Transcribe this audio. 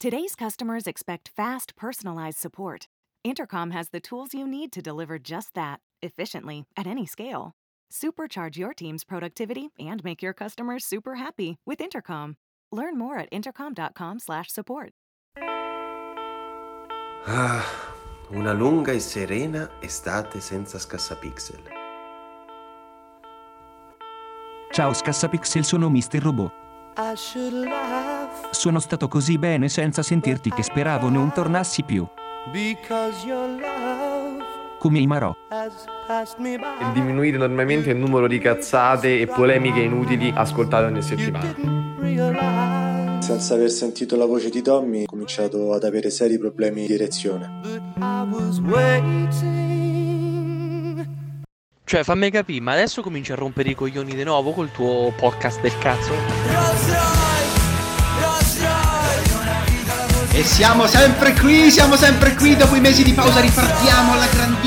Today's customers expect fast, personalized support. Intercom has the tools you need to deliver just that, efficiently, at any scale. Supercharge your team's productivity and make your customers super happy with Intercom. Learn more at intercom.com/support. Ah, una lunga e serena estate senza Scassapixel. Ciao Scassapixel, sono Mister Robot. Sono stato così bene senza sentirti che speravo non tornassi più. Come i marò. E diminuire enormemente il numero di cazzate e polemiche inutili ascoltate ogni settimana. Senza aver sentito la voce di Tommy, ho cominciato ad avere seri problemi di direzione. Cioè, fammi capire, ma adesso cominci a rompere i coglioni di nuovo col tuo podcast del cazzo? E siamo sempre qui, dopo i mesi di pausa ripartiamo alla grandissima.